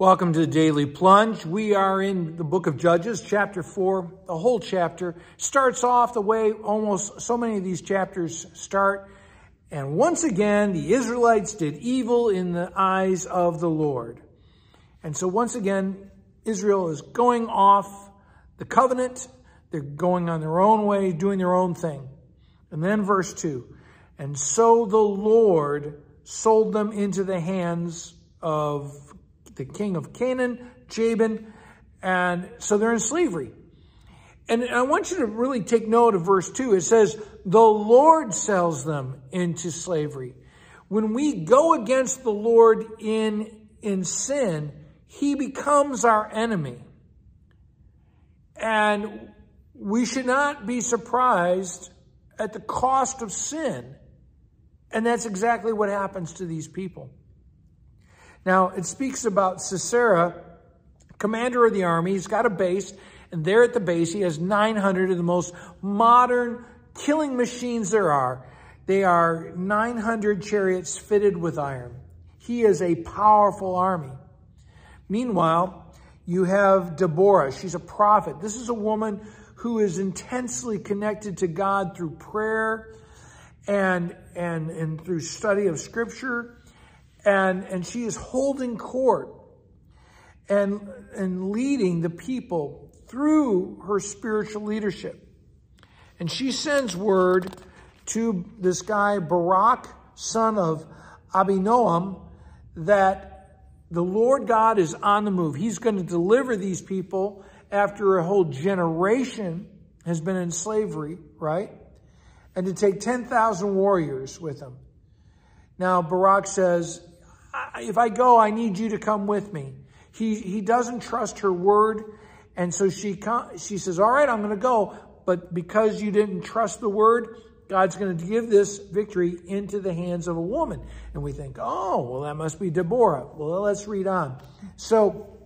Welcome to the Daily Plunge. We are in the book of Judges, chapter 4. The whole chapter starts off the way almost so many of these chapters start. And once again, the Israelites did evil in the eyes of the Lord. And so once again, Israel is going off the covenant. They're going on their own way, doing their own thing. And then verse 2. And so the Lord sold them into the hands of the king of Canaan, Jabin, and so they're in slavery. And I want you to really take note of verse 2. It says, the Lord sells them into slavery. When we go against the Lord in sin, he becomes our enemy. And we should not be surprised at the cost of sin. And that's exactly what happens to these people. Now, it speaks about Sisera, commander of the army. He's got a base, and there at the base, he has 900 of the most modern killing machines there are. They are 900 chariots fitted with iron. He is a powerful army. Meanwhile, you have Deborah. She's a prophet. This is a woman who is intensely connected to God through prayer and through study of Scripture. And she is holding court and leading the people through her spiritual leadership. And she sends word to this guy, Barak, son of Abinoam, that the Lord God is on the move. He's going to deliver these people after a whole generation has been in slavery, right? And to take 10,000 warriors with him. Now, Barak says, if I go, I need you to come with me. He doesn't trust her word. And so she says, all right, I'm going to go. But because you didn't trust the word, God's going to give this victory into the hands of a woman. And we think, oh, well, that must be Deborah. Well, let's read on. So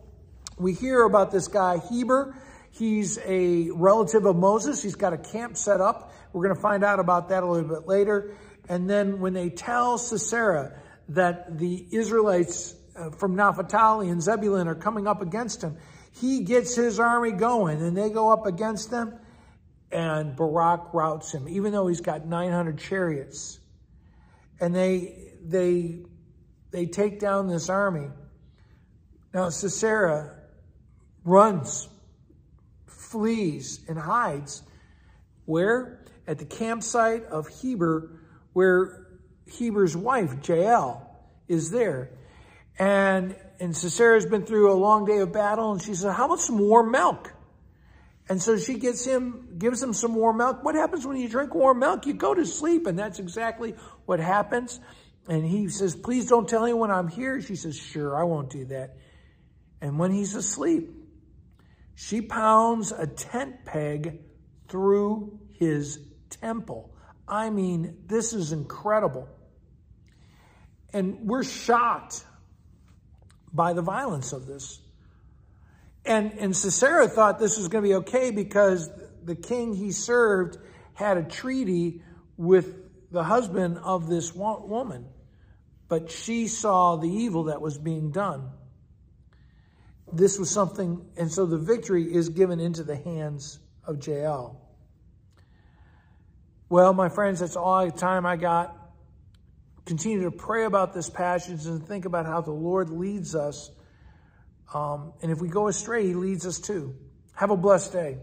we hear about this guy, Heber. He's a relative of Moses. He's got a camp set up. We're going to find out about that a little bit later. And then when they tell Sisera that the Israelites from Naphtali and Zebulun are coming up against him, he gets his army going, and they go up against them, and Barak routs him, even though he's got 900 chariots. And they take down this army. Now Sisera runs, flees, and hides. Where? At the campsite of Heber, where Heber's wife, Jael, is there. And Sisera's been through a long day of battle, and she said, how about some warm milk? And so she gives him some warm milk. What happens when you drink warm milk? You go to sleep, and that's exactly what happens. And he says, please don't tell anyone I'm here. She says, sure, I won't do that. And when he's asleep, she pounds a tent peg through his temple. I mean, this is incredible. And we're shocked by the violence of this. And Sisera thought this was going to be okay because the king he served had a treaty with the husband of this woman. But she saw the evil that was being done. This was something, and so the victory is given into the hands of Jael. Well, my friends, that's all the time I got. Continue to pray about this passage and think about how the Lord leads us. And if we go astray, he leads us too. Have a blessed day.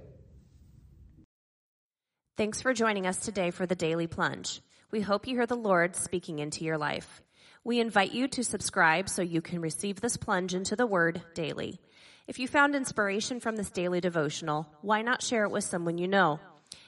Thanks for joining us today for the Daily Plunge. We hope you hear the Lord speaking into your life. We invite you to subscribe so you can receive this plunge into the Word daily. If you found inspiration from this daily devotional, why not share it with someone you know?